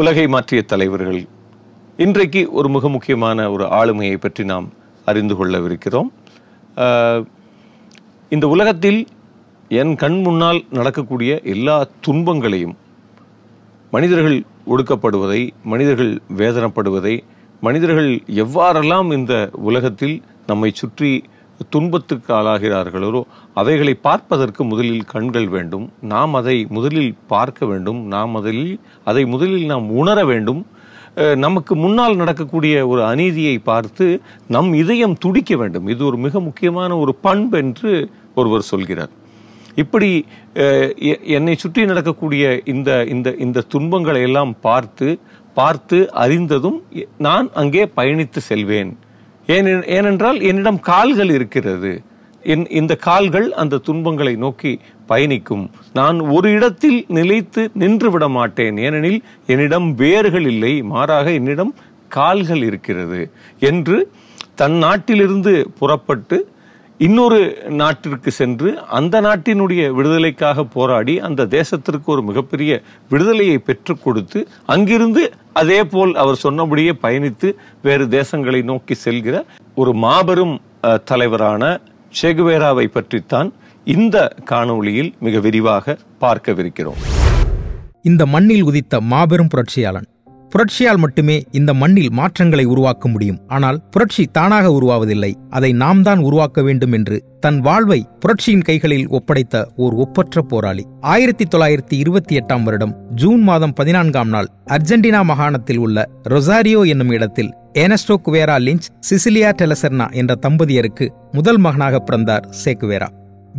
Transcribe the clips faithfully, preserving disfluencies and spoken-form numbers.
உலகை மாற்றிய தலைவர்கள். இன்றைக்கு ஒரு மிக முக்கியமான ஒரு ஆளுமையை பற்றி நாம் அறிந்து கொள்ளவிருக்கிறோம். இந்த உலகத்தில் என் கண் முன்னால் நடக்கக்கூடிய எல்லா துன்பங்களையும், மனிதர்கள் ஒடுக்கப்படுவதை, மனிதர்கள் வேதனைப்படுவதை, மனிதர்கள் எவ்வாறெல்லாம் இந்த உலகத்தில் நம்மை சுற்றி துன்பத்துக்கு ஆளாகிறார்களோ அவைகளை பார்ப்பதற்கு முதலில் கண்கள் வேண்டும். நாம் அதை முதலில் பார்க்க வேண்டும். நாம் அதில் அதை முதலில் நாம் உணர வேண்டும். நமக்கு முன்னால் நடக்கக்கூடிய ஒரு அநீதியை பார்த்து நம் இதயம் துடிக்க வேண்டும். இது ஒரு மிக முக்கியமான ஒரு பண்பு என்று ஒருவர் சொல்கிறார். இப்படி என்னை சுற்றி நடக்கக்கூடிய இந்த இந்த இந்த துன்பங்களை எல்லாம் பார்த்து பார்த்து அறிந்ததும் நான் அங்கே பயணித்து செல்வேன். ஏன் ஏனென்றால் என்னிடம் கால்கள் இருக்கிறது. என் இந்த கால்கள் அந்த துன்பங்களை நோக்கி பயணிக்கும். நான் ஒரு இடத்தில் நிலைத்து நின்று விட மாட்டேன். ஏனெனில் என்னிடம் வேர்கள் இல்லை, மாறாக என்னிடம் கால்கள் இருக்கிறது என்று தன் நாட்டிலிருந்து புறப்பட்டு இன்னொரு நாட்டிற்கு சென்று அந்த நாட்டினுடைய விடுதலைக்காக போராடி அந்த தேசத்திற்கு ஒரு மிகப்பெரிய விடுதலையை பெற்று கொடுத்து அங்கிருந்து அதே போல் அவர் சொன்னபடியே பயணித்து வேறு தேசங்களை நோக்கி செல்கிற ஒரு மாபெரும் தலைவரான சே குவேராவை பற்றித்தான் இந்த காணொளியில் மிக விரிவாக பார்க்கவிருக்கிறோம். இந்த மண்ணில் உதித்த மாபெரும் புரட்சியாளன். புரட்சியால் மட்டுமே இந்த மண்ணில் மாற்றங்களை உருவாக்க முடியும். ஆனால் புரட்சி தானாக உருவாவதில்லை, அதை நாம் தான் உருவாக்க வேண்டும் என்று தன் வாழ்வை புரட்சியின் கைகளில் ஒப்படைத்த ஓர் ஒப்பற்ற போராளி. ஆயிரத்தி தொள்ளாயிரத்தி இருபத்தி எட்டாம் வருடம் ஜூன் மாதம் பதினான்காம் நாள் அர்ஜென்டினா மாகாணத்தில் உள்ள ரொசாரியோ என்னும் இடத்தில் Ernesto Guevara Lynch, Cecilia de la Serna என்ற தம்பதியருக்கு முதல் மகனாக பிறந்தார் சே குவேரா.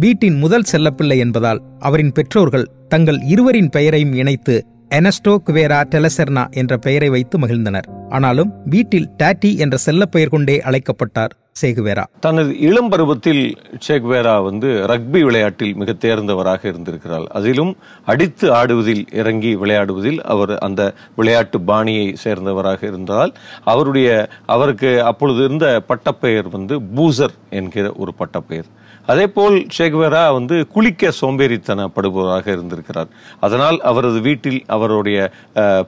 வீட்டின் முதல் செல்லப்பிள்ளை என்பதால் அவரின் பெற்றோர்கள் தங்கள் இருவரின் பெயரையும் இணைத்து ஏர்னஸ்டோ குவேரா டெலசெர்னா என்ற பெயரை வைத்து மகிழ்ந்தனர். ஆனாலும் வீட்டில் டாட்டி என்ற செல்லப்பெயர் கொண்டே அழைக்கப்பட்டார் சே குவேரா. தனது இளம் பருவத்தில் சே குவேரா வந்து ரக்பி விளையாட்டில் மிக தேர்ந்தவராக இருந்திருக்கிறார். அதிலும் அடித்து ஆடுவதில், இறங்கி விளையாடுவதில் அவர் அந்த விளையாட்டு பாணியை சேர்ந்தவராக இருந்தால் அவருடைய அவருக்கு அப்பொழுது இருந்த பட்டப்பெயர் வந்து பூசர் என்கிற ஒரு பட்டப்பெயர். அதே போல் சே குவேரா வந்து குளிக்க சோம்பேறித்தனப்படுபவராக இருந்திருக்கிறார். அதனால் அவரது வீட்டில் அவருடைய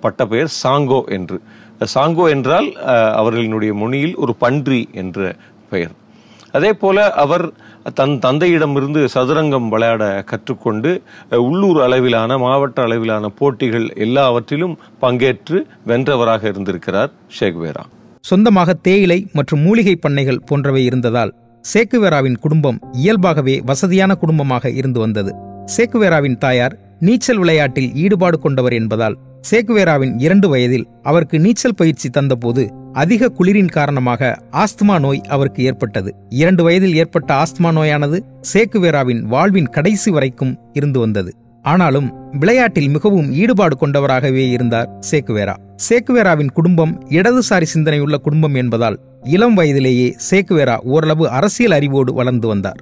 பட்டப்பெயர் சாங்கோ என்று. சாங்கோ என்றால் அவர்களினுடைய மொழியில் ஒரு பன்றி என்ற பெயர். அதே போல அவர் தன் தந்தையிடமிருந்து சதுரங்கம் விளையாட கற்றுக்கொண்டு உள்ளூர் அளவிலான, மாவட்ட அளவிலான போட்டிகள் எல்லாவற்றிலும் பங்கேற்று வென்றவராக இருந்திருக்கிறார் சே குவேரா. சொந்தமாக தேயிலை மற்றும் மூலிகை பண்ணைகள் போன்றவை இருந்ததால் சே குவேராவின் குடும்பம் இயல்பாகவே வசதியான குடும்பமாக இருந்து வந்தது. சே குவேராவின் தாயார் நீச்சல் விளையாட்டில் ஈடுபாடு கொண்டவர் என்பதால் சே குவேராவின் இரண்டு வயதில் அவருக்கு நீச்சல் பயிற்சி தந்தபோது அதிக குளிரின் காரணமாக ஆஸ்துமா நோய் அவருக்கு ஏற்பட்டது. இரண்டு வயதில் ஏற்பட்ட ஆஸ்துமா நோயானது சே குவேராவின் வாழ்வின் கடைசி வரைக்கும் இருந்து வந்தது. ஆனாலும் விளையாட்டில் மிகவும் ஈடுபாடு கொண்டவராகவே இருந்தார் சே குவேரா. சே குவேராவின் குடும்பம் இடதுசாரி சிந்தனையுள்ள குடும்பம் என்பதால் இளம் வயதிலேயே சே குவேரா ஓரளவு அரசியல் அறிவோடு வளர்ந்து வந்தார்.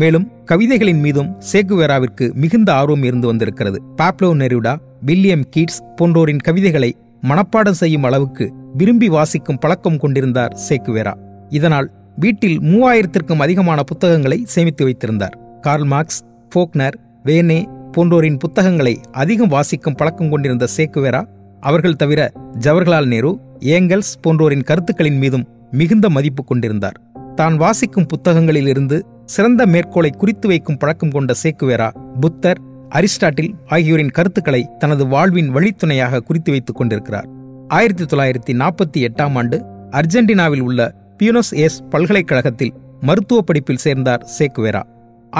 மேலும் கவிதைகளின் மீதும் சே குவேராவிற்கு மிகுந்த ஆர்வம் இருந்து வந்திருக்கிறது. பாப்லோ நெருடா, வில்லியம் கீட்ஸ் போன்றோரின் கவிதைகளை மனப்பாடம் செய்யும் அளவுக்கு விரும்பி வாசிக்கும் பழக்கம் கொண்டிருந்தார் சே குவேரா. இதனால் வீட்டில் மூவாயிரத்திற்கும் அதிகமான புத்தகங்களை சேமித்து வைத்திருந்தார். கார்ல் மார்க்ஸ், ஃபோக்னர், வேனே போன்றோரின் புத்தகங்களை அதிகம் வாசிக்கும் பழக்கம் கொண்டிருந்த சே குவேரா அவர்கள் தவிர ஜவஹர்லால் நேரு, ஏங்கல்ஸ் போன்றோரின் கருத்துக்களின் மீதும் மிகுந்த மதிப்பு கொண்டிருந்தார். தான் வாசிக்கும் புத்தகங்களில் இருந்து சிறந்த மேற்கோளை குறித்து வைக்கும் பழக்கம் கொண்ட சே குவேரா புத்தர், அரிஸ்டாட்டில் ஆகியோரின் கருத்துக்களை தனது வாழ்வின் வழித்துணையாக குறித்து வைத்துக் கொண்டிருக்கிறார். ஆயிரத்தி தொள்ளாயிரத்தி நாற்பத்தி எட்டாம் ஆண்டு அர்ஜென்டினாவில் உள்ள பியூனஸ் ஏர்ஸ் பல்கலைக்கழகத்தில் மருத்துவ படிப்பில் சேர்ந்தார் சே குவேரா.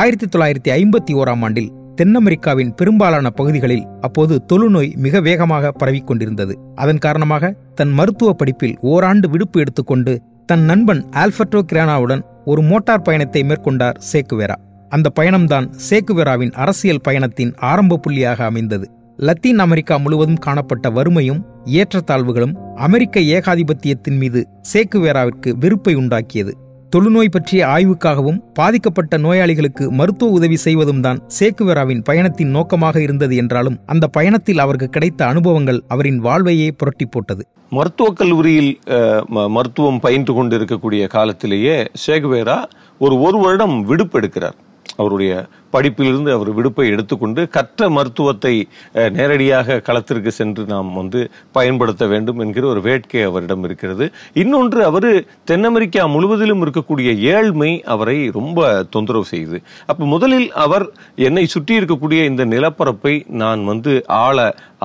ஆயிரத்தி தொள்ளாயிரத்தி ஐம்பத்தி ஓராம் ஆண்டில் தென் அமெரிக்காவின் பெரும்பாலான பகுதிகளில் அப்போது தொழுநோய் மிக வேகமாக பரவிக்கொண்டிருந்தது. அதன் காரணமாக தன் மருத்துவ படிப்பில் ஓராண்டு விடுப்பு எடுத்துக்கொண்டு தன் நண்பன் ஆல்பர்டோ கிரானாவுடன் ஒரு மோட்டார் பயணத்தை மேற்கொண்டார் சே குவேரா. அந்த பயணம்தான் சே குவேராவின் அரசியல் பயணத்தின் ஆரம்ப புள்ளியாக அமைந்தது. லத்தீன் அமெரிக்கா முழுவதும் காணப்பட்ட வறுமையும் ஏற்றத்தாழ்வுகளும் அமெரிக்க ஏகாதிபத்தியத்தின் மீது சே குவேராவிற்கு வெறுப்பை உண்டாக்கியது. தொழுநோய் பற்றிய ஆய்வுக்காகவும் பாதிக்கப்பட்ட நோயாளிகளுக்கு மருத்துவ உதவி செய்வதும் தான் சே குவேராவின் பயணத்தின் நோக்கமாக இருந்தது என்றாலும் அந்த பயணத்தில் அவருக்கு கிடைத்த அனுபவங்கள் அவரின் வாழ்வையே புரட்டி போட்டது. மருத்துவக் கல்லூரியில் மருத்துவம் பயின்று கொண்டிருக்கக்கூடிய காலத்திலேயே சே குவேரா ஒரு ஒரு வருடம் விடுப்பு எடுக்கிறார். அவருடைய படிப்பிலிருந்து அவர் விடுப்பை எடுத்துக்கொண்டு கற்ற மருத்துவத்தை நேரடியாக களத்திற்கு சென்று நாம் வந்து பயன்படுத்த வேண்டும் என்கிற ஒரு வேட்கை அவரிடம் இருக்கிறது. இன்னொன்று, அவர் தென் அமெரிக்கா முழுவதிலும் இருக்கக்கூடிய ஏழ்மை அவரை ரொம்ப தொந்தரவு செய்யுது. அப்போ முதலில் அவர் என்னை சுற்றி இருக்கக்கூடிய இந்த நிலப்பரப்பை நான் வந்து ஆழ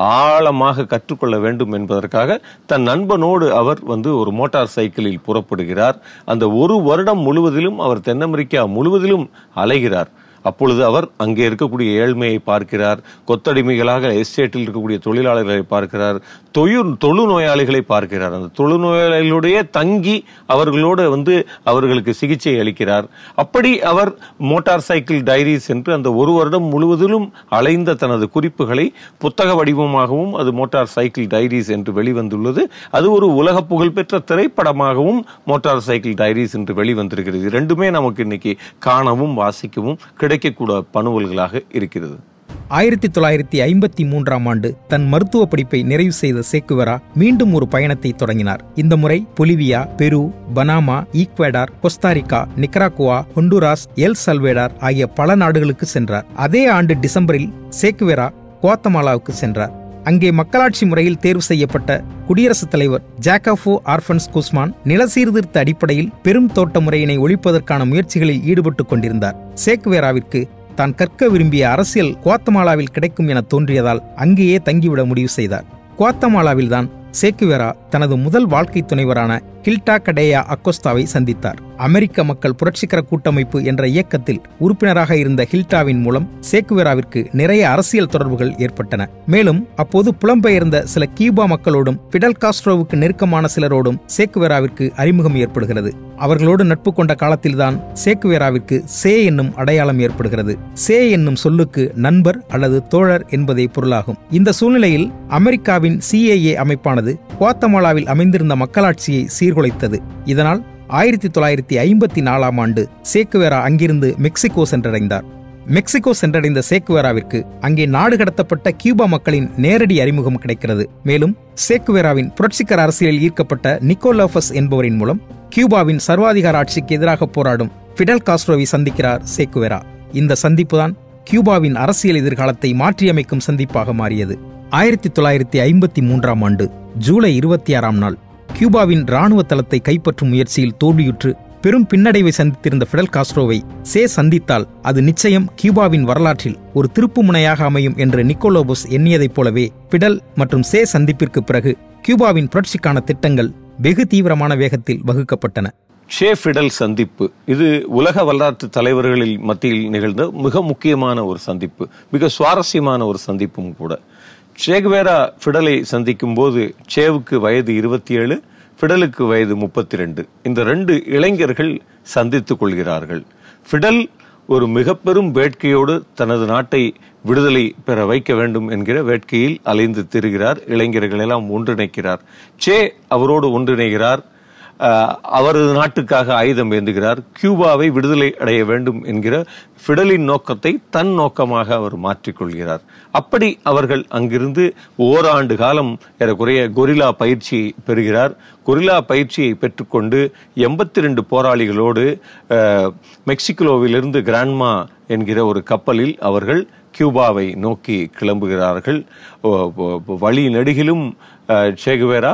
ஆழமாக கற்றுக்கொள்ள வேண்டும் என்பதற்காக தன் நண்பனோடு அவர் வந்து ஒரு மோட்டார் சைக்கிளில் புறப்படுகிறார். அந்த ஒரு வருடம் முழுவதிலும் அவர் தென் அமெரிக்கா முழுவதிலும் அலைகிறார். அப்பொழுது அவர் அங்கே இருக்கக்கூடிய ஏழ்மையை பார்க்கிறார், கொத்தடிமைகளாக எஸ்டேட்டில் இருக்கக்கூடிய தொழிலாளர்களை பார்க்கிறார், தொழில் தொழுநோயாளிகளை பார்க்கிறார். அந்த தொழுநோயாளிகளுடைய தங்கி அவர்களோடு வந்து அவர்களுக்கு சிகிச்சை அளிக்கிறார். அப்படி அவர் மோட்டார் சைக்கிள் டைரிஸ் என்று அந்த ஒரு வருடம் முழுவதிலும் அலைந்த தனது குறிப்புகளை புத்தக வடிவமாகவும் அது மோட்டார் சைக்கிள் டைரிஸ் என்று வெளிவந்துள்ளது. அது ஒரு உலக புகழ்பெற்ற திரைப்படமாகவும் மோட்டார் சைக்கிள் டைரிஸ் என்று வெளிவந்திருக்கிறது. ரெண்டுமே நமக்கு இன்னைக்கு காணவும் வாசிக்கவும் கிடைக்கக்கூட பணுவல்களாக இருக்கிறது. ஆயிரத்தி தொள்ளாயிரத்தி ஐம்பத்தி மூன்றாம் ஆண்டு தன் மருத்துவ படிப்பை நிறைவு செய்த சேக்குவேரா மீண்டும் ஒரு பயணத்தை தொடங்கினார். இந்த முறை Bolivia, Peru, Panama, Ecuador, Costa Rica, Nicaragua, Honduras, El Salvador ஆகிய பல நாடுகளுக்கு சென்றார். அதே ஆண்டு டிசம்பரில் சேக்குவேரா குவாத்தமாலாவுக்கு சென்றார். அங்கே மக்களாட்சி முறையில் தேர்வு செய்யப்பட்ட குடியரசுத் தலைவர் ஜாகோபோ ஆர்பன்ஸ் குஸ்மான் நில சீர்திருத்த அடிப்படையில் பெரும் தோட்ட முறையினை ஒழிப்பதற்கான முயற்சிகளில் ஈடுபட்டுக் கொண்டிருந்தார். சேக்குவேராவிற்கு தான் கற்க விரும்பிய அரசியல் குவாத்தமாலாவில் கிடைக்கும் என தோன்றியதால் அங்கேயே தங்கிவிட முடிவு செய்தார். குவாத்தமாலாவில்தான் சேக்குவேரா தனது முதல் வாழ்க்கை துணைவரான கில்டா கடேயா அக்கோஸ்தாவை சந்தித்தார். அமெரிக்க மக்கள் புரட்சிகர கூட்டமைப்பு என்ற இயக்கத்தில் உறுப்பினராக இருந்த ஹில்டாவின் மூலம் சேக்குவேராவிற்கு நிறைய அரசியல் தொடர்புகள் ஏற்பட்டன. மேலும் அப்போது புலம்பெயர்ந்த சில கியூபா மக்களோடும் பிடல் காஸ்ட்ரோவுக்கு நெருக்கமான சிலரோடும் சேக்குவேராவிற்கு அறிமுகம் ஏற்படுகிறது. அவர்களோடு நட்பு கொண்ட காலத்தில்தான் சேக்குவேராவிற்கு சே என்னும் அடையாளம் ஏற்படுகிறது. சே என்னும் சொல்லுக்கு நண்பர் அல்லது தோழர் என்பதே பொருளாகும். இந்த சூழ்நிலையில் அமெரிக்காவின் சிஏஏ அமைப்பானது குவாத்தமாலாவில் அமைந்திருந்த மக்களாட்சியை சீர்குலைத்தது. இதனால் ஆயிரத்தி தொள்ளாயிரத்தி ஐம்பத்தி நாலாம் ஆண்டு சேக்குவேரா அங்கிருந்து மெக்சிகோ சென்றடைந்தார். மெக்சிகோ சென்றடைந்த சேக்குவேராவிற்கு அங்கே நாடு கடத்தப்பட்ட கியூபா மக்களின் நேரடி அறிமுகம் கிடைக்கிறது. மேலும் சேக்குவேராவின் புரட்சிகர அரசியலில் ஈர்க்கப்பட்ட நிக்கோலோபஸ் என்பவரின் மூலம் கியூபாவின் சர்வாதிகார ஆட்சிக்கு எதிராக போராடும் பிடல் காஸ்ட்ரோவை சந்திக்கிறார் சேக்குவேரா. இந்த சந்திப்புதான் கியூபாவின் அரசியல் எதிர்காலத்தை மாற்றியமைக்கும் சந்திப்பாக மாறியது. ஆயிரத்தி தொள்ளாயிரத்தி ஐம்பத்தி மூன்றாம் ஆண்டு ஜூலை இருபத்தி ஆறாம் நாள் கியூபாவின் இராணுவ தளத்தை கைப்பற்றும் முயற்சியில் தோல்வியுற்று பெரும் பின்னடைவை சந்தித்திருந்த பிடல் காஸ்ட்ரோவை சே சந்தித்தால் அது நிச்சயம் கியூபாவின் வரலாற்றில் ஒரு திருப்பு முனையாக அமையும் என்று நிக்கோலோபஸ் எண்ணியதைப் போலவே பிடல் மற்றும் சே சந்திப்பிற்கு பிறகு கியூபாவின் புரட்சிக்கான திட்டங்கள் வெகு தீவிரமான வேகத்தில் வகுக்கப்பட்டன. சே பிடல் சந்திப்பு இது உலக வரலாற்று தலைவர்களில் மத்தியில் நிகழ்ந்த மிக முக்கியமான ஒரு சந்திப்பு, மிக சுவாரஸ்யமான ஒரு சந்திப்பும் கூட. சேக்குவேரா பிடலை சந்திக்கும் போது சேவுக்கு வயது இருபத்தி ஏழு, பிடலுக்கு வயது முப்பத்தி ரெண்டு. இந்த ரெண்டு இளைஞர்கள் சந்தித்து கொள்கிறார்கள். பிடல் ஒரு மிக பெரும் வேட்கையோடு தனது நாட்டை விடுதலை பெற வைக்க வேண்டும் என்கிற வேட்கையில் அலைந்து திரிகிறார். இளைஞர்களெல்லாம் ஒன்றிணைக்கிறார். சே அவரோடு ஒன்றிணைகிறார். அவரது நாட்டுக்காக ஆயுதம் ஏந்துகிறார். கியூபாவை விடுதலை அடைய வேண்டும் என்கிற பிடலின் நோக்கத்தை தன் நோக்கமாக அவர் மாற்றிக்கொள்கிறார். அப்படி அவர்கள் அங்கிருந்து ஓராண்டு காலம் ஏறக்குறைய கொரில்லா பயிற்சி பெறுகிறார். கொரில்லா பயிற்சியை பெற்றுக்கொண்டு எண்பத்தி ரெண்டு போராளிகளோடு மெக்சிகோவிலிருந்து கிராண்ட்மா என்கிற ஒரு கப்பலில் அவர்கள் கியூபாவை நோக்கி கிளம்புகிறார்கள். வழி நெடுகிலும் சேக்குவேரா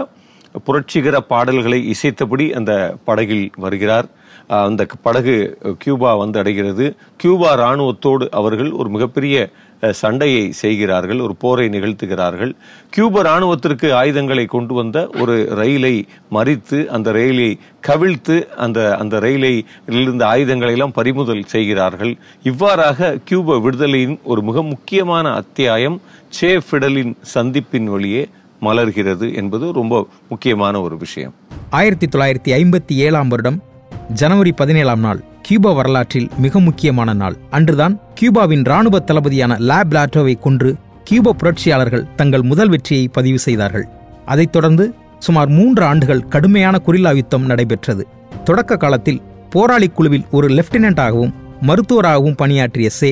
புரட்சிகர பாடல்களை இசைத்தபடி அந்த படகில் வருகிறார். அந்த படகு கியூபா வந்து அடைகிறது. கியூபா இராணுவத்தோடு அவர்கள் ஒரு மிகப்பெரிய சண்டையை செய்கிறார்கள், ஒரு போரை நிகழ்த்துகிறார்கள். கியூபா இராணுவத்திற்கு ஆயுதங்களை கொண்டு வந்த ஒரு ரயிலை மறித்து, அந்த ரயிலை கவிழ்த்து, அந்த அந்த ரயிலை இருந்த ஆயுதங்களை எல்லாம் பறிமுதல் செய்கிறார்கள். இவ்வாறாக கியூபா விடுதலையின் ஒரு மிக முக்கியமான அத்தியாயம் சே பிடலின் சந்திப்பின் வழியே மலர்கிறது என்பது ரொம்ப முக்கியமான ஒரு விஷயம். ஆயிரத்தி தொள்ளாயிரத்தி ஐம்பத்தி ஏழாம் வருடம் ஜனவரி பதினேழாம் நாள் கியூபா வரலாற்றில் மிக முக்கியமான நாள். அன்றுதான் கியூபாவின் இராணுவ தளபதியான லா பிளாட்டோவை கொன்று கியூபா புரட்சியாளர்கள் தங்கள் முதல் வெற்றியை பதிவு செய்தார்கள். அதைத் தொடர்ந்து சுமார் மூன்று ஆண்டுகள் கடுமையான கொரில்லா யுத்தம் நடைபெற்றது. தொடக்க காலத்தில் போராளி குழுவில் ஒரு லெப்டினன்டாகவும் மருத்துவராகவும் பணியாற்றிய சே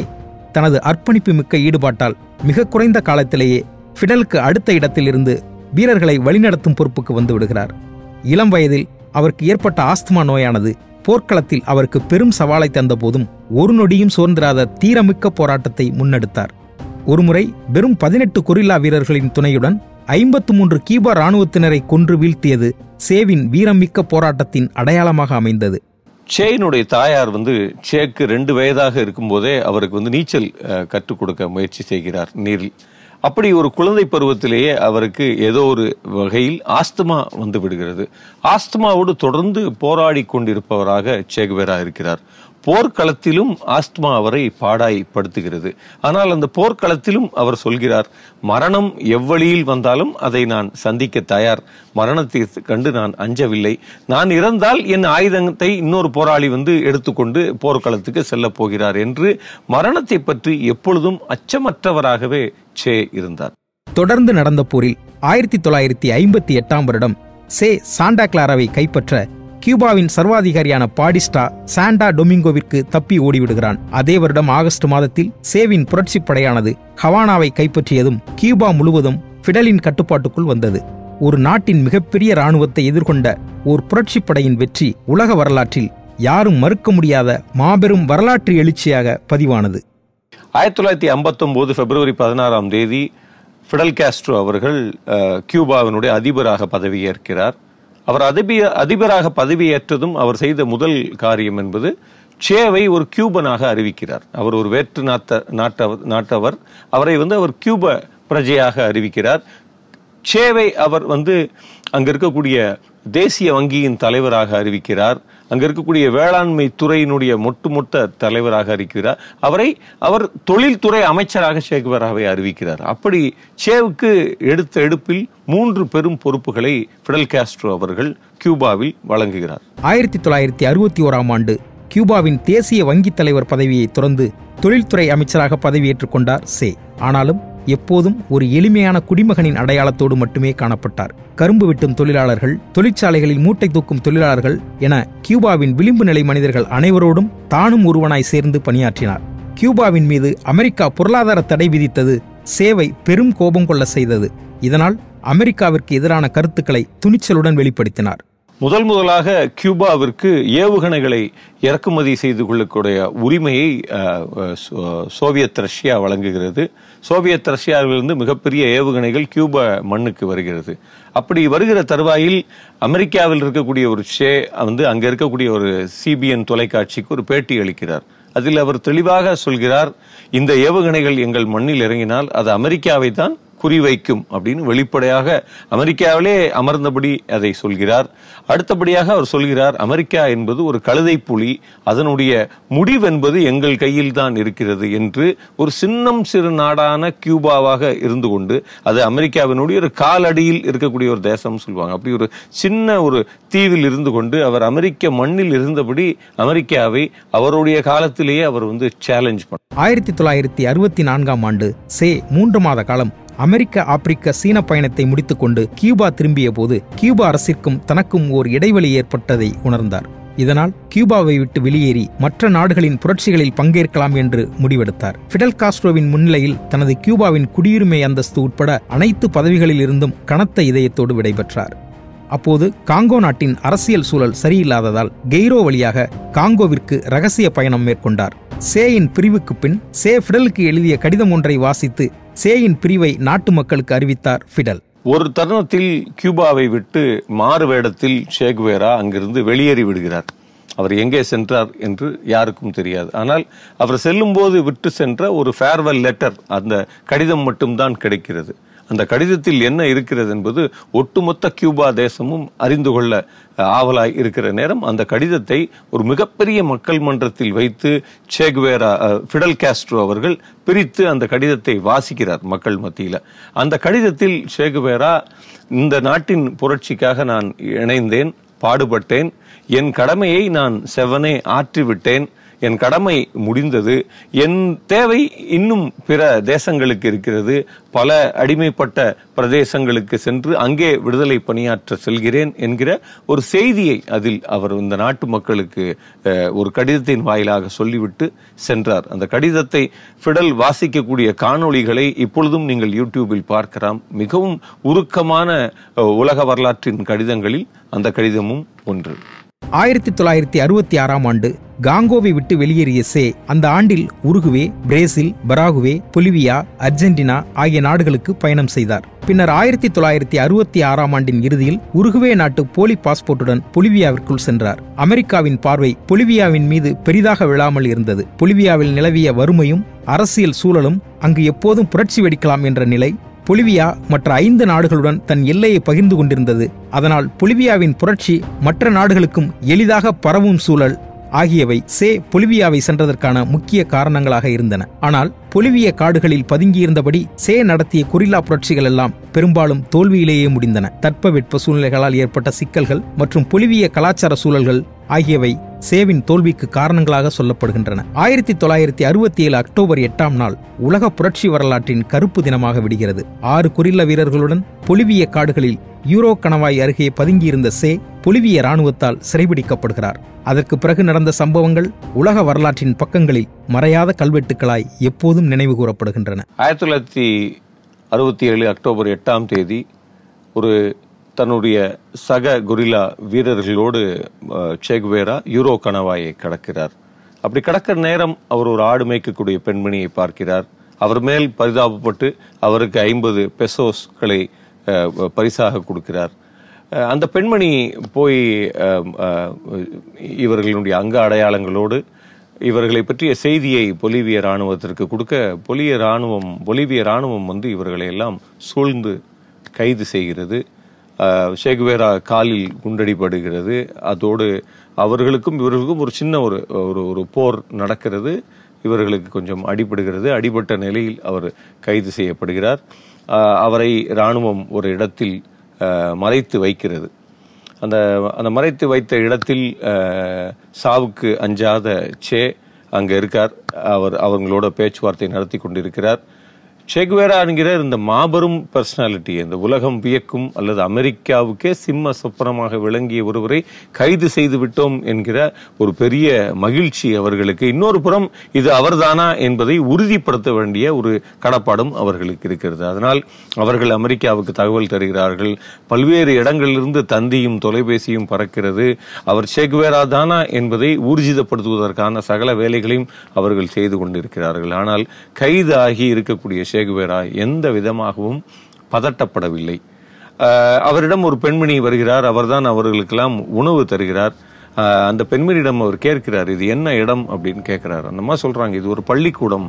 தனது அர்ப்பணிப்பு மிக்க ஈடுபாட்டால் மிக குறைந்த காலத்திலேயே பிடலுக்கு அடுத்த இடத்திலிருந்து வீரர்களை வழிநடத்தும் பொறுப்புக்கு வந்து விடுகிறார். இளம் வயதில் அவருக்கு ஏற்பட்ட ஆஸ்துமா நோயானது போர்க்களத்தில் அவருக்கு பெரும் சவாலை தந்தபோதும் ஒரு நொடியும் சோர்ந்திராத தீரமிக்க போராட்டத்தை முன்னெடுத்தார். ஒருமுறை வெறும் பதினெட்டு கொரில்லா வீரர்களின் துணையுடன் ஐம்பத்து மூன்று கீபா இராணுவத்தினரை கொன்று வீழ்த்தியது சேவின் வீரமிக்க போராட்டத்தின் அடையாளமாக அமைந்தது. சேயினுடைய தாயார் வந்து சேக்கு ரெண்டு வயதாக இருக்கும்போதே அவருக்கு வந்து நீச்சல் கற்றுக் கொடுக்க முயற்சி செய்கிறார் நீரில். அப்படி ஒரு குழந்தை பருவத்திலேயே அவருக்கு ஏதோ ஒரு வகையில் ஆஸ்துமா வந்து விடுகிறது. ஆஸ்துமாவோடு தொடர்ந்து போராடி கொண்டிருப்பவராக சே குவேரா இருக்கிறார். போர்க்களத்திலும் ஆஸ்துமா அவரை பாடாய்படுத்துகிறது. ஆனால் அந்த போர்க்களத்திலும் அவர் சொல்கிறார், மரணம் எவ்வழியில் வந்தாலும் அதை நான் சந்திக்க தயார், மரணத்தை கண்டு நான் அஞ்சவில்லை, நான் இறந்தால் என் ஆயுதத்தை இன்னொரு போராளி வந்து எடுத்துக்கொண்டு போர்க்களத்துக்கு செல்ல போகிறார் என்று மரணத்தை பற்றி எப்பொழுதும் அச்சமற்றவராகவே சே இருந்தார். தொடர்ந்து நடந்த போரில் ஆயிரத்தி தொள்ளாயிரத்தி ஐம்பத்தி எட்டாம் வருடம் சே சாண்டா கிளாராவை கைப்பற்ற கியூபாவின் சர்வாதிகாரியான பாடிஸ்டா சாண்டா டொமிங்கோவிற்கு தப்பி ஓடிவிடுகிறான். அதே வருடம் ஆகஸ்ட் மாதத்தில் சேவின் புரட்சிப் படையானது ஹவானாவை கைப்பற்றியதும் கியூபா முழுவதும் ஃபிடலின் கட்டுப்பாட்டுக்குள் வந்தது. ஒரு நாட்டின் மிகப்பெரிய இராணுவத்தை எதிர்கொண்ட ஒரு புரட்சிப் படையின் வெற்றி உலக வரலாற்றில் யாரும் மறுக்க முடியாத மாபெரும் வரலாற்று எழுச்சியாக பதிவானது. ஆயிரத்தி தொள்ளாயிரத்தி ஐம்பத்தி ஒன்பது பிப்ரவரி பதினாறாம் தேதி ஃபிடல் காஸ்ட்ரோ அவர்கள் கியூபாவினுடைய அதிபராக பதவியேற்கிறார். அவர் அதிபர் அதிபராக பதவியேற்றதும் அவர் செய்த முதல் காரியம் என்பது சேவை ஒரு கியூபனாக அறிவிக்கிறார். அவர் ஒரு வேற்று நாட்ட நாட்டவர் நாட்டவர் அவரை வந்து அவர் கியூப பிரஜையாக அறிவிக்கிறார். சேவை அவர் வந்து அங்கே இருக்கக்கூடிய தேசிய வங்கியின் தலைவராக அறிவிக்கிறார். அங்கே இருக்கக்கூடிய வேளாண்மை துறையினுடைய ஒட்டுமொத்த தலைவராக அறிவிக்கிறார். அவரை அவர் தொழில்துறை அமைச்சராக சே குவேராவை அறிவிக்கிறார். அப்படி சேவுக்கு எடுத்த எடுப்பில் மூன்று பெரும் பொறுப்புகளை ஃபிடல் காஸ்ட்ரோ அவர்கள் கியூபாவில் வழங்குகிறார். ஆயிரத்தி தொள்ளாயிரத்தி அறுபத்தி ஓராம் ஆண்டு கியூபாவின் தேசிய வங்கி தலைவர் பதவியை தொடர்ந்து தொழில்துறை அமைச்சராக பதவியேற்றுக் கொண்டார் சே. ஆனாலும் எப்போதும் ஒரு எளிமையான குடிமகனின் அடையாளத்தோடு மட்டுமே காணப்பட்டார். கரும்பு வெட்டும் தொழிலாளர்கள், தொழிற்சாலைகளில் மூட்டை தூக்கும் தொழிலாளர்கள் என கியூபாவின் விளிம்பு நிலை மனிதர்கள் அனைவரோடும் தானும் ஒருவனாய் சேர்ந்து பணியாற்றினார். கியூபாவின் மீது அமெரிக்கா பொருளாதார தடை விதித்தது சேவை பெரும் கோபம் கொள்ள செய்தது. இதனால் அமெரிக்காவிற்கு எதிரான கருத்துக்களை துணிச்சலுடன் வெளிப்படுத்தினார். முதல் முதலாக கியூபாவிற்கு ஏவுகணைகளை இறக்குமதி செய்து கொள்ளக்கூடிய உரிமையை சோவியத் ரஷ்யா வழங்குகிறது. சோவியத் ரஷ்யாவிலிருந்து மிகப்பெரிய ஏவுகணைகள் கியூபா மண்ணுக்கு வருகிறது. அப்படி வருகிற தருவாயில் அமெரிக்காவில் இருக்கக்கூடிய ஒரு சே வந்து அங்கே இருக்கக்கூடிய ஒரு சிபிஎன் தொலைக்காட்சிக்கு ஒரு பேட்டி அளிக்கிறார். அதில் அவர் தெளிவாக சொல்கிறார், இந்த ஏவுகணைகள் எங்கள் மண்ணில் இறங்கினால் அது அமெரிக்காவை தான் குறிவைக்கும் அப்படின்னு வெளிப்படையாக அமெரிக்காவிலே அமர்ந்தபடி அதை சொல்கிறார். அடுத்தபடியாக அவர் சொல்கிறார், அமெரிக்கா என்பது ஒரு கழுதை புலி, அதனுடைய முடிவென்பது எங்கள் கையில் தான் இருக்கிறது என்று ஒரு சின்னம் சிறு நாடான கியூபாவாக இருந்து கொண்டு அது அமெரிக்காவினுடைய ஒரு காலடியில் இருக்கக்கூடிய ஒரு தேசம் சொல்லுவாங்க, அப்படி ஒரு சின்ன ஒரு தீவில் இருந்து கொண்டு அவர் அமெரிக்க மண்ணில் இருந்தபடி அமெரிக்காவை அவருடைய காலத்திலேயே அவர் வந்து சேலஞ்ச் பண்ணார். ஆயிரத்தி தொள்ளாயிரத்தி அறுபத்தி நான்காம் ஆண்டு சே மூன்று மாத காலம் அமெரிக்க ஆப்பிரிக்க சீன பயணத்தை முடித்துக்கொண்டு கியூபா திரும்பிய போது கியூபா அரசிற்கும் தனக்கும் ஓர் இடைவெளி ஏற்பட்டதை உணர்ந்தார். இதனால் கியூபாவை விட்டு வெளியேறி மற்ற நாடுகளின் புரட்சிகளில் பங்கேற்கலாம் என்று முடிவெடுத்தார். ஃபிடல் காஸ்ட்ரோவின் முன்னிலையில் தனது கியூபாவின் குடியுரிமை அந்தஸ்து உட்பட அனைத்து பதவிகளில் இருந்தும் கனத்த இதயத்தோடு விடைபெற்றார். அப்போது காங்கோ நாட்டின் அரசியல் சூழல் சரியில்லாததால் கெய்ரோ வழியாக காங்கோவிற்கு இரகசிய பயணம் மேற்கொண்டார். சேயின் பிரிவுக்கு பின் சே ஃபிடலுக்கு எழுதிய கடிதம் ஒன்றை வாசித்து சேயின் பிரிவை நாட்டு மக்களுக்கு அறிவித்தார் ஃபிடல். ஒரு தருணத்தில் கியூபாவை விட்டு மாறு வேடத்தில் சே குவேரா அங்கிருந்து வெளியேறி விடுகிறார். அவர் எங்கே சென்றார் என்று யாருக்கும் தெரியாது. ஆனால் அவர் செல்லும்போது விட்டு சென்ற ஒரு ஃபேர்வெல் லெட்டர், அந்த கடிதம் மட்டும்தான் கிடைக்கிறது. அந்த கடிதத்தில் என்ன இருக்கிறது என்பது ஒட்டுமொத்த கியூபா தேசமும் அறிந்து கொள்ள ஆவலாய் இருக்கிற நேரம் அந்த கடிதத்தை ஒரு மிகப்பெரிய மக்கள் மன்றத்தில் வைத்து சே குவேரா ஃபிடல் காஸ்ட்ரோ அவர்கள் பிரித்து அந்த கடிதத்தை வாசிக்கிறார் மக்கள் மத்தியில். அந்த கடிதத்தில் சே குவேரா, இந்த நாட்டின் புரட்சிக்காக நான் இணைந்தேன், பாடுபட்டேன், என் கடமையை நான் செவனே ஆற்றிவிட்டேன், என் கடமை முடிந்தது, என் தேவை இன்னும் பிற தேசங்களுக்கு இருக்கிறது, பல அடிமைப்பட்ட பிரதேசங்களுக்கு சென்று அங்கே விடுதலை பணியாற்ற செல்கிறேன் என்கிற ஒரு செய்தியை அதில் அவர் இந்த நாட்டு மக்களுக்கு ஒரு கடிதத்தின் வாயிலாக சொல்லிவிட்டு சென்றார். அந்த கடிதத்தை ஃபிடல் வாசிக்கக்கூடிய காணொளிகளை இப்பொழுதும் நீங்கள் யூடியூபில் பார்க்கலாம். மிகவும் உருக்கமான உலக வரலாற்றின் கடிதங்களில் அந்த கடிதமும் ஒன்று. ஆயிரத்தி தொள்ளாயிரத்தி அறுபத்தி ஆறாம் ஆண்டு காங்கோவை விட்டு வெளியேறிய சே அந்த ஆண்டில் Uruguay, Brazil, Paraguay, Bolivia, Argentina ஆகிய நாடுகளுக்கு பயணம் செய்தார். பின்னர் ஆயிரத்தி தொள்ளாயிரத்தி அறுபத்தி ஆறாம் ஆண்டின் இறுதியில் உருகுவே நாட்டு போலி பாஸ்போர்ட்டுடன் பொலிவியாவிற்குள் சென்றார். அமெரிக்காவின் பார்வை பொலிவியாவின் மீது பெரிதாக விழாமல் இருந்தது. பொலிவியாவில் நிலவிய வறுமையும் அரசியல் சூழலும், அங்கு எப்போதும் புரட்சி வெடிக்கலாம் என்ற நிலை. பொலிவியா மற்ற ஐந்து நாடுகளுடன் தன் எல்லையை பகிர்ந்து கொண்டிருந்தது. அதனால் பொலிவியாவின் புரட்சி மற்ற நாடுகளுக்கும் எளிதாக பரவும் சூழல் ஆகியவை சே பொலிவியாவை சென்றதற்கான முக்கிய காரணங்களாக இருந்தன. ஆனால் பொலிவிய காடுகளில் பதுங்கியிருந்தபடி சே நடத்திய கொரில்லா புரட்சிகள் எல்லாம் பெரும்பாலும் தோல்வியிலேயே முடிந்தன. தட்பவெட்ப சூழ்நிலைகளால் ஏற்பட்ட சிக்கல்கள் மற்றும் பொலிவிய கலாச்சார சூழல்கள் ஆகியவை சேவின் தோல்விக்கு காரணங்களாக சொல்லப்படுகின்றன. ஆயிரத்தி தொள்ளாயிரத்தி அறுபத்தி ஏழு அக்டோபர் எட்டாம் நாள் உலக புரட்சி வரலாற்றின் கருப்பு தினமாக விடுகிறது. ஆறு கொரில்லா வீரர்களுடன் பொலிவிய காடுகளில் யூரோ கணவாய் அருகே பதுங்கியிருந்த சே பொலிவிய இராணுவத்தால் சிறைபிடிக்கப்படுகிறார். அதற்கு பிறகு நடந்த சம்பவங்கள் உலக வரலாற்றின் பக்கங்களில் மறையாத கல்வெட்டுக்களாய் எப்போதும் நினைவு கூறப்படுகின்றன. ஆயிரத்தி தொள்ளாயிரத்தி அறுபத்தி ஏழு அக்டோபர் எட்டாம் தேதி ஒரு தன்னுடைய சக கொரில்லா வீரர்களோடு சே குவேரா யூரோ கணவாயை கடக்கிறார். அப்படி கடக்கிற நேரம் அவர் ஒரு ஆடு மேய்க்கக்கூடிய பெண்மணியை பார்க்கிறார். அவர் மேல் பரிதாபப்பட்டு அவருக்கு ஐம்பது பெசோஸ்களை பரிசாக கொடுக்கிறார். அந்த பெண்மணி போய் இவர்களுடைய அங்க அடையாளங்களோடு இவர்களை பற்றிய செய்தியை பொலிவிய இராணுவத்திற்கு கொடுக்க பொலிய இராணுவம் பொலிவிய இராணுவம் வந்து இவர்களை எல்லாம் சூழ்ந்து கைது செய்கிறது. சே குவேரா காலில் குண்டடிபடுகிறது. அதோடு அவர்களுக்கும் இவர்களுக்கும் ஒரு சின்ன ஒரு ஒரு போர் நடக்கிறது. இவர்களுக்கு கொஞ்சம் அடிபடுகிறது. அடிபட்ட நிலையில் அவர் கைது செய்யப்படுகிறார். அவரை இராணுவம் ஒரு இடத்தில் மறைத்து வைக்கிறது. அந்த அந்த மறைத்து வைத்த இடத்தில் சாவுக்கு அஞ்சாத சே அங்கே இருக்கார். அவர் அவங்களோட பேச்சுவார்த்தை நடத்தி கொண்டிருக்கிறார். சே குவேரா என்கிற இந்த மாபெரும் பர்சனாலிட்டி, இந்த உலகம் வியக்கும் அல்லது அமெரிக்காவுக்கே சிம்ம சொப்பனமாக விளங்கிய ஒருவரை கைது செய்து விட்டோம் என்கிற ஒரு பெரிய மகிழ்ச்சி அவர்களுக்கு. இன்னொரு புறம் இது அவர்தானா என்பதை உறுதிப்படுத்த வேண்டிய ஒரு கடப்பாடும் அவர்களுக்கு இருக்கிறது. அதனால் அவர்கள் அமெரிக்காவுக்கு தகவல் தருகிறார்கள். பல்வேறு இடங்களிலிருந்து தந்தியும் தொலைபேசியும் பறக்கிறது. அவர் சே குவேரா தானா என்பதை ஊர்ஜிதப்படுத்துவதற்கான சகல வேலைகளையும் அவர்கள் செய்து கொண்டிருக்கிறார்கள். ஆனால் கைதாகி இருக்கக்கூடிய சே குவேரா எந்த விதமாகவும் பதட்டப்படவில்லை. அவரிடம் ஒரு பெண்மணி வருகிறார். அவர்தான் அவர்களுக்கெல்லாம் உணவு தருகிறார். அந்த பெண்மணியிடம் அவர் கேட்கிறார், இது என்ன இடம் அப்படின்னு கேட்கிறார். அந்த மாதிரி சொல்றாங்க, இது ஒரு பள்ளிக்கூடம்,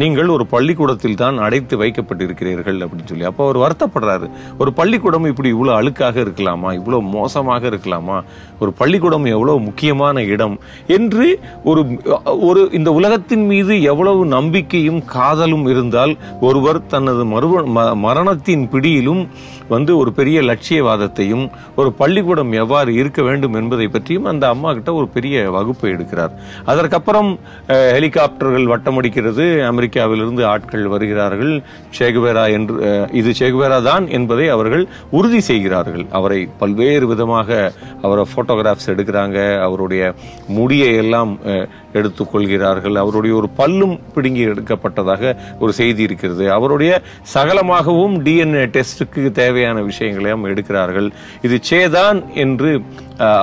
நீங்கள் ஒரு பள்ளிக்கூடத்தில் தான் அடைத்து வைக்கப்பட்டிருக்கிறீர்கள் அப்படின்னு சொல்லி. அப்போ அவர் வருத்தப்படுறாரு. ஒரு பள்ளிக்கூடம் இப்படி இவ்வளோ அழுக்காக இருக்கலாமா, இவ்வளோ மோசமாக இருக்கலாமா, ஒரு பள்ளிக்கூடம் எவ்வளோ முக்கியமான இடம் என்று ஒரு ஒரு இந்த உலகத்தின் மீது எவ்வளவு நம்பிக்கையும் காதலும் இருந்தால் ஒருவர் தனது மறுவ மரணத்தின் பிடியிலும் வந்து ஒரு பெரிய லட்சியவாதத்தையும் ஒரு பள்ளிக்கூடம் எவ்வாறு இருக்க வேண்டும் என்பதை பற்றியும் அந்த அம்மா கிட்ட ஒரு பெரிய வகுப்பை எடுக்கிறார். அதற்கப்புறம் ஹெலிகாப்டர்கள் வட்டமடிக்கிறது. அமெரிக்காவிலிருந்து ஆட்கள் வருகிறார்கள். சே குவேரா என்று இது சே குவேரா தான் என்பதை அவர்கள் உறுதி செய்கிறார்கள். அவரை பல்வேறு விதமாக அவரை போட்டோகிராஃப்ஸ் எடுக்கிறாங்க. அவருடைய முடியை எல்லாம் எடுத்துக்கொள்கிறார்கள். அவருடைய ஒரு பல்லும் பிடுங்கி எடுக்கப்பட்டதாக ஒரு செய்தி இருக்கிறது. அவருடைய சகலமாகவும் டிஎன்ஏ டெஸ்டுக்கு தேவையான விஷயங்களையும் எடுக்கிறார்கள். இது சேதான் என்று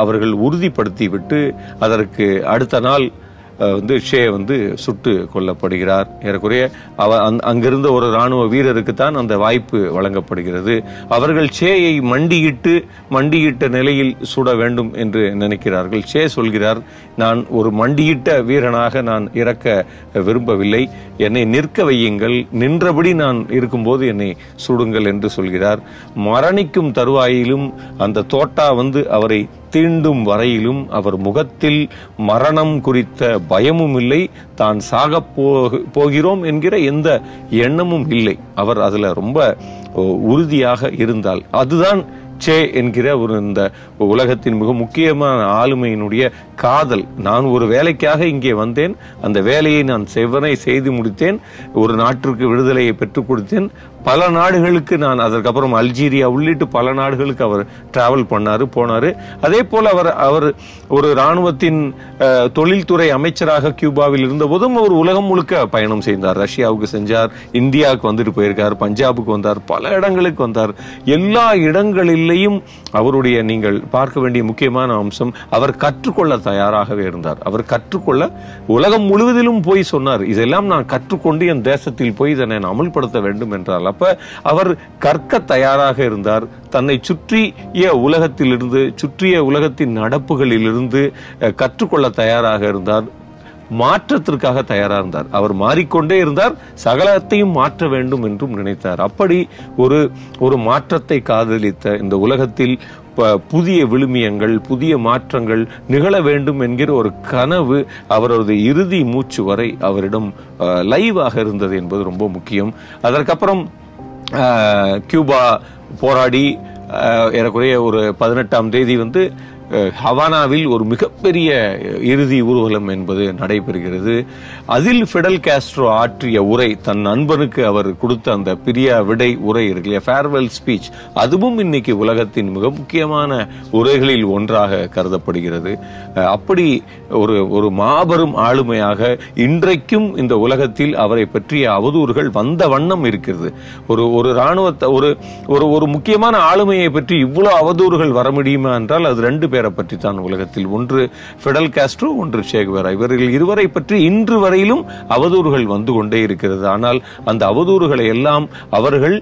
அவர்கள் உறுதிப்படுத்தி விட்டு அதற்கு அடுத்த நாள் வந்து ஷே வந்து சுட்டு கொல்லப்படுகிறார். ஏறக்குறைய அவ அந் அங்கிருந்த ஒரு இராணுவ வீரருக்குத்தான் அந்த வாய்ப்பு வழங்கப்படுகிறது. அவர்கள் ஷேயை மண்டியிட்டு மண்டியிட்ட நிலையில் சுட வேண்டும் என்று நினைக்கிறார்கள். ஷே சொல்கிறார், நான் ஒரு மண்டியிட்ட வீரனாக நான் இறக்க விரும்பவில்லை, என்னை நிற்க வையுங்கள், நின்றபடி நான் இருக்கும்போது என்னை சுடுங்கள் என்று சொல்கிறார். மரணிக்கும் தருவாயிலும் அந்த தோட்டா வந்து அவரை தீண்டும் வரையிலும் அவர் முகத்தில் மரணம் குறித்த பயமும் இல்லை, தான் சாக போகிறோம் என்கிற எந்த எண்ணமும் இல்லை. அவர் அதுல ரொம்ப உறுதியாக இருந்தால் அதுதான் சே என்கிற ஒரு இந்த உலகத்தின் மிக முக்கியமான ஆளுமையினுடைய காதல். நான் ஒரு வேலைக்காக இங்கே வந்தேன், அந்த வேலையை நான் செவ்வனை செய்து முடித்தேன், ஒரு நாட்டிற்கு விடுதலையை பெற்றுக் கொடுத்தேன். பல நாடுகளுக்கு நான் அதற்கப்புறம் அல்ஜீரியா உள்ளிட்டு பல நாடுகளுக்கு அவர் டிராவல் பண்ணாரு போனாரு. அதே போல் அவர் அவர் ஒரு இராணுவத்தின் தொழில்துறை அமைச்சராக கியூபாவில் இருந்த போதும் அவர் உலகம் முழுக்க பயணம் செய்தார். ரஷ்யாவுக்கு செஞ்சார், இந்தியாவுக்கு வந்துட்டு போயிருக்கார், பஞ்சாபுக்கு வந்தார், பல இடங்களுக்கு வந்தார். எல்லா இடங்களில் எல்லாவற்றிலேயும் அவருடைய நீங்கள் பார்க்க வேண்டிய முக்கியமான அம்சம், அவர் கற்றுக்கொள்ள தயாராகவே இருந்தார். அவர் கற்றுக்கொள்ள உலகம் முழுவதிலும் போய் சொன்னார், இதெல்லாம் நான் கற்றுக்கொண்டு என் தேசத்தில் போய் இதை நான் அமல்படுத்த வேண்டும் என்றால். அப்ப அவர் கற்க தயாராக இருந்தார். தன்னை சுற்றிய உலகத்திலிருந்து, சுற்றிய உலகத்தின் நடப்புகளிலிருந்து கற்றுக்கொள்ள தயாராக இருந்தார். மாற்றத்திற்காக தயாராக இருந்தார். அவர் மாறிக்கொண்டே இருந்தார். சகலத்தையும் மாற்ற வேண்டும் என்றும் நினைத்தார். அப்படி ஒரு ஒரு மாற்றத்தை காதலித்த இந்த உலகத்தில் புதிய விழுமியங்கள், புதிய மாற்றங்கள் நிகழ வேண்டும் என்கிற ஒரு கனவு அவரது இறுதி மூச்சு வரை அவரிடம் லைவாக இருந்தது என்பது ரொம்ப முக்கியம். அதற்கப்புறம் கியூபா போராடி ஏறக்குறைய ஒரு பதினெட்டாம் தேதி வந்து ஹவானாவில் ஒரு மிகப்பெரிய இறுதி ஊர்வலம் என்பது நடைபெறுகிறது. அதில் ஃபிடல் காஸ்ட்ரோ ஆற்றிய உரை, தன் நண்பனுக்கு அவர் கொடுத்த அந்த பிரியா விடை உரை இருக்கு, ஃபேர்வெல் ஸ்பீச், அதுவும் இன்னைக்கு உலகத்தின் மிக முக்கியமான உரைகளில் ஒன்றாக கருதப்படுகிறது. அப்படி ஒரு ஒரு மாபெரும் ஆளுமையாக இன்றைக்கும் இந்த உலகத்தில் அவரை பற்றிய அவதூறுகள் வந்த வண்ணம் இருக்கிறது. ஒரு ஒரு இராணுவத்தை ஒரு ஒரு முக்கியமான ஆளுமையை பற்றி இவ்வளோ அவதூறுகள் வர முடியுமா என்றால் அது ரெண்டு பேரை பற்றி தான் உலகத்தில். ஒன்று ஃபிடல் காஸ்ட்ரோ, ஒன்று சே குவேரா. இவர்கள் இருவரை பற்றி இன்று வரையிலும் அவதூறுகள் வந்து கொண்டே இருக்கிறது. ஆனால் அந்த அவதூறுகளை எல்லாம் அவர்கள்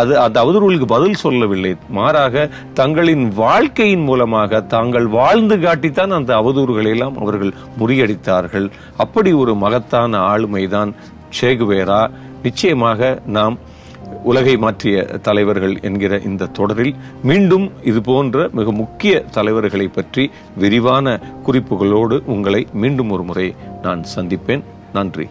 அது அந்த அவதூறுகளுக்கு பதில் சொல்லவில்லை. மாறாக தங்களின் வாழ்க்கையின் மூலமாக தாங்கள் வாழ்ந்து காட்டித்தான் அந்த அவதூறுகளை எல்லாம் அவர்கள் முறியடித்தார்கள். அப்படி ஒரு மகத்தான ஆளுமைதான் சே குவேரா. நிச்சயமாக நாம் உலகை மாற்றிய தலைவர்கள் என்கிற இந்த தொடரில் மீண்டும் இது போன்ற மிக முக்கிய தலைவர்களை பற்றி விரிவான குறிப்புகளோடு உங்களை மீண்டும் ஒரு முறை நான் சந்திப்பேன். நன்றி.